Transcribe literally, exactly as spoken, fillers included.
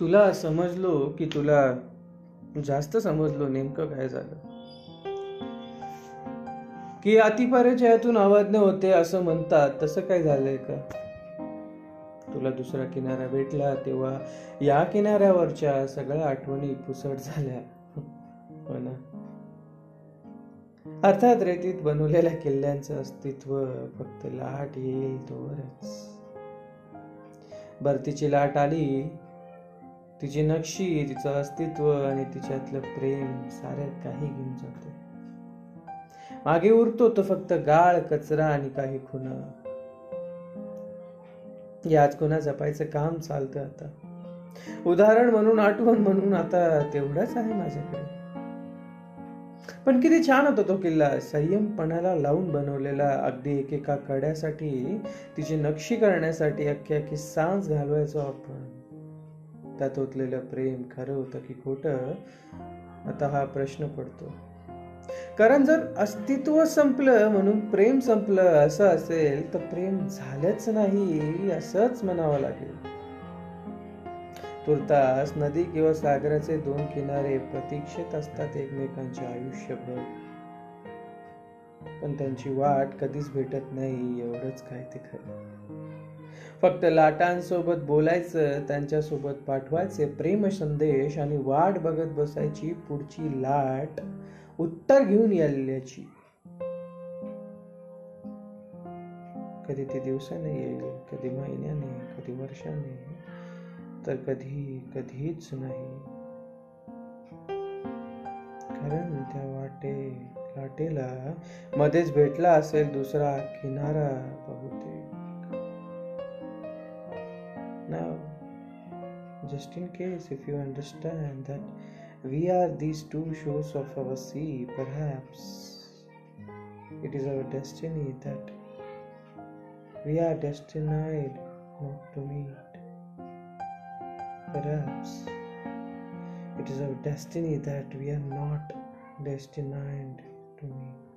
तुला समजलो की तुला जास्त समजलो, नेमकं काय झालं की अतिपरिचयातून अवाज्ञ होते असं म्हणतात, तसं काय झालंय का? तुला दुसरा किनारा भेटला तेव्हा या किनाऱ्यावरच्या सगळ्या आठवणी पुसट झाल्या. हो ना, अर्थात रेतीत बनवलेल्या किल्ल्यांचं अस्तित्व फक्त लाट येईल तोवरच. भरतीची लाट आली, तिची नक्षी, तिचं अस्तित्व आणि तिच्यातलं प्रेम सारे काही घेऊन जाते. मागे उरतो तो फक्त गाळ, कचरा आणि काही खुणा. याच खुणा जपायचं काम चालतं आता, उदाहरण म्हणून, आठवण म्हणून. आता तेवढाच आहे माझ्याकडे. पण किती छान होता तो किल्ला, संयमपणाला लावून बनवलेला. अगदी एकेका कड्यासाठी तिची नक्षी करण्यासाठी अख्खी अख्खी सांज घालवायचो आपण. त्यात ओतलेलं प्रेम खरं होतं की खोटं, आता हा प्रश्न पडतो. कारण जर अस्तित्व संपलं म्हणून प्रेम संपलं असं असेल तर प्रेम झालंच नाही असंच म्हणावं लागेल. तुर्तास नदी किंवा सागराचे दोन किनारे प्रतीक्षेत असतात एकमेकांचे आयुष्यभर, पण त्यांची वाट कधीच भेटत नाही. एवढंच काय ते खरं. फक्त लाटांसोबत बोलायचं, त्यांच्यासोबत पाठवायचे प्रेम संदेश आणि वाट बघत बसायची पुढची लाट उत्तर घेऊन यायची. कधी ती दिवसाने येईल, कधी महिन्याने, कधी वर्षाने, तर कधी कधीच नाही. कारण त्या वाटे लाटेला मध्येच भेटला असेल दुसरा किनारा बहुतेक. Now just in case if you understand that we are these two शोज of our sea, perhaps it is our destiny that we are destined not to meet. Perhaps it is our destiny that we are not destined to meet.